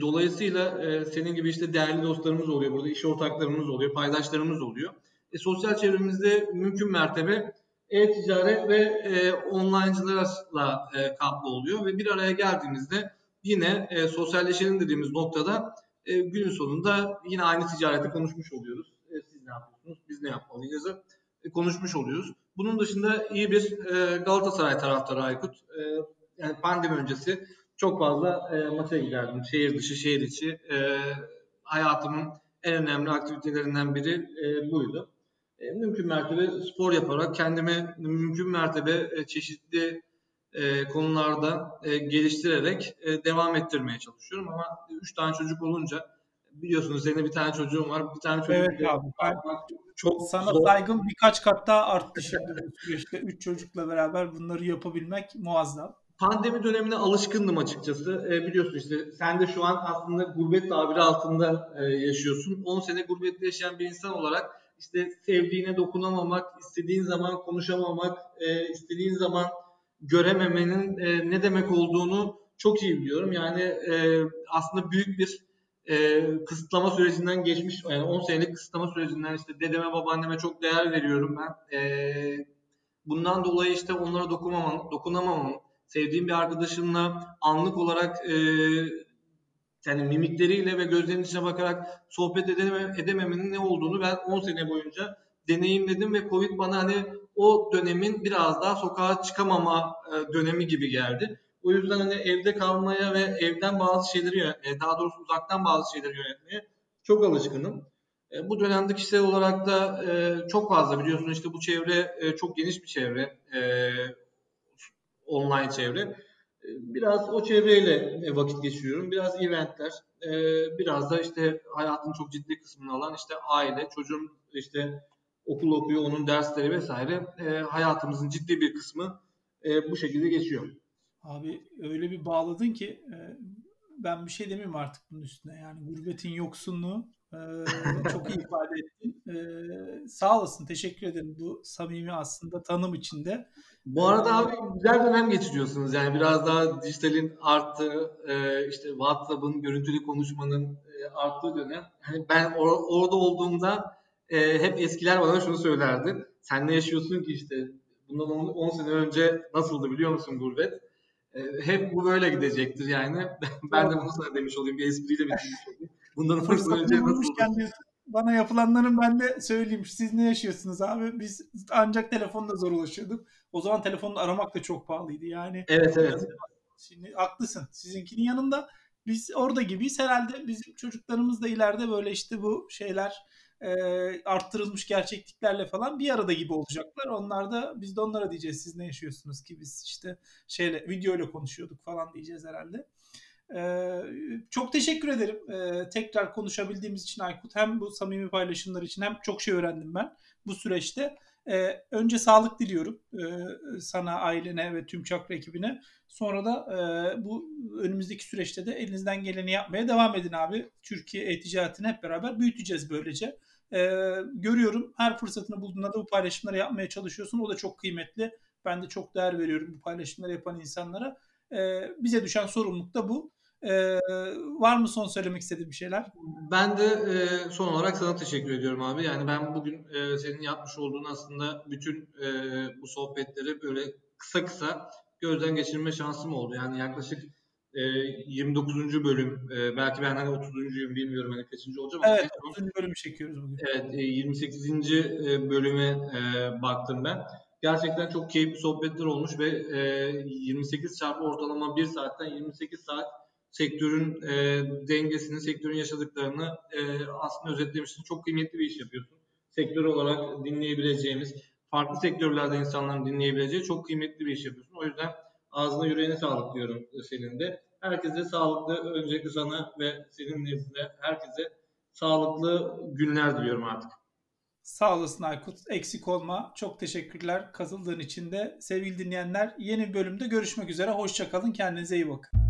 Dolayısıyla senin gibi değerli dostlarımız oluyor burada, iş ortaklarımız oluyor, paydaşlarımız oluyor. Sosyal çevremizde mümkün mertebe e-ticaret ve online'cılarla kaplı oluyor ve bir araya geldiğimizde yine sosyalleşelim dediğimiz noktada günün sonunda yine aynı ticareti konuşmuş oluyoruz. Siz ne yapıyorsunuz, biz ne yapmalıyız konuşmuş oluyoruz. Bunun dışında iyi bir Galatasaray taraftarı Aykut. Yani pandemi öncesi çok fazla maça giderdim. Şehir dışı, şehir içi. Hayatımın en önemli aktivitelerinden biri buydu. Mümkün mertebe spor yaparak kendimi mümkün mertebe çeşitli konularda geliştirerek devam ettirmeye çalışıyorum. Ama 3 tane çocuk olunca biliyorsunuz senin bir tane çocuğun var. Bir tane çocuğun evet abi. Çok sana zor. Saygım birkaç kat daha arttı şimdi. İşte 3 çocukla beraber bunları yapabilmek muazzam. Pandemi dönemine alışkındım açıkçası. Biliyorsun işte sen de şu an aslında gurbet tabiri altında yaşıyorsun. 10 sene gurbette yaşayan bir insan olarak işte sevdiğine dokunamamak, istediğin zaman konuşamamak, istediğin zaman görememenin ne demek olduğunu çok iyi biliyorum. Yani aslında büyük bir kısıtlama sürecinden geçmiş, yani 10 senelik kısıtlama sürecinden işte dedeme babaanneme çok değer veriyorum ben. Bundan dolayı işte onlara dokunamamam. Sevdiğim bir arkadaşımla anlık olarak yani mimikleriyle ve gözlerinin içine bakarak sohbet edememenin ne olduğunu ben 10 sene boyunca deneyimledim ve Covid bana hani o dönemin biraz daha sokağa çıkamama dönemi gibi geldi. O yüzden hani evde kalmaya ve evden bazı şeyleri yönetmeye, daha doğrusu uzaktan bazı şeyleri yönetmeye çok alışkınım. Bu dönemde kişisel olarak da çok fazla biliyorsun işte bu çevre çok geniş bir çevre, online çevre. Biraz o çevreyle vakit geçiriyorum. Biraz eventler, biraz da işte hayatın çok ciddi kısmını alan işte aile, çocuğum işte okul okuyor, onun dersleri vesaire. Hayatımızın ciddi bir kısmı bu şekilde geçiyor. Abi öyle bir bağladın ki ben bir şey demeyeyim artık bunun üstüne. Yani gurbetin yoksunluğu çok iyi ifade ettin. Sağ olasın, teşekkür ederim bu samimi aslında tanım içinde. Bu arada abi güzel dönem geçiriyorsunuz. Yani biraz daha dijitalin arttığı, işte WhatsApp'ın, görüntülü konuşmanın arttığı dönem. Yani ben orada olduğumda hep eskiler bana şunu söylerdi. Sen ne yaşıyorsun ki işte bundan 10 sene önce nasıldı biliyor musun gurbet? Hep bu böyle gidecektir yani. Ben de bunu sana demiş olayım. Bir espriyle bitirmiş olayım. Bundan fırsatını bulmuşken diyorsun. Bana yapılanların ben de söyleyeyim. Siz ne yaşıyorsunuz abi? Biz ancak telefonla zor ulaşıyorduk. O zaman telefonla aramak da çok pahalıydı. Yani evet. Şimdi haklısın. Sizinkinin yanında biz orada gibiyiz. Herhalde bizim çocuklarımız da ileride böyle işte bu şeyler arttırılmış gerçekliklerle falan bir arada gibi olacaklar. Onlar da biz de onlara diyeceğiz siz ne yaşıyorsunuz ki biz işte videoyla konuşuyorduk falan diyeceğiz herhalde. Çok teşekkür ederim. Tekrar konuşabildiğimiz için Aykut, hem bu samimi paylaşımlar için hem çok şey öğrendim ben bu süreçte. Önce sağlık diliyorum sana, ailene ve tüm Çakra ekibine. Sonra da bu önümüzdeki süreçte de elinizden geleni yapmaya devam edin abi. Türkiye e-ticaretini hep beraber büyüteceğiz böylece. Görüyorum her fırsatını bulduğunda da bu paylaşımları yapmaya çalışıyorsun. O da çok kıymetli. Ben de çok değer veriyorum bu paylaşımları yapan insanlara. Bize düşen sorumluluk da bu. Var mı son söylemek istediğim bir şeyler? Ben de son olarak sana teşekkür ediyorum abi. Yani ben bugün senin yapmış olduğun aslında bütün bu sohbetleri böyle kısa kısa gözden geçirme şansım oldu. Yani yaklaşık 29. bölüm, belki ben hani 30.'yum bilmiyorum hani kaçıncı olacağım. Evet, 30. bölümü çekiyoruz bugün. Evet, 28. bölüme baktım ben. Gerçekten çok keyifli sohbetler olmuş ve 28 çarpı ortalama 1 saatten 28 saat sektörün dengesini, sektörün yaşadıklarını aslında özetlemişsin. Çok kıymetli bir iş yapıyorsun. Sektör olarak dinleyebileceğimiz, farklı sektörlerde insanların dinleyebileceği çok kıymetli bir iş yapıyorsun. O yüzden ağzına yüreğine sağlık diyorum senin de. Herkese sağlıklı, öncelikle sana ve senin nezdinde herkese sağlıklı günler diliyorum artık. Sağ olasın Aykut. Eksik olma. Çok teşekkürler katıldığın için de. Sevgili dinleyenler, yeni bölümde görüşmek üzere. Hoşça kalın. Kendinize iyi bakın.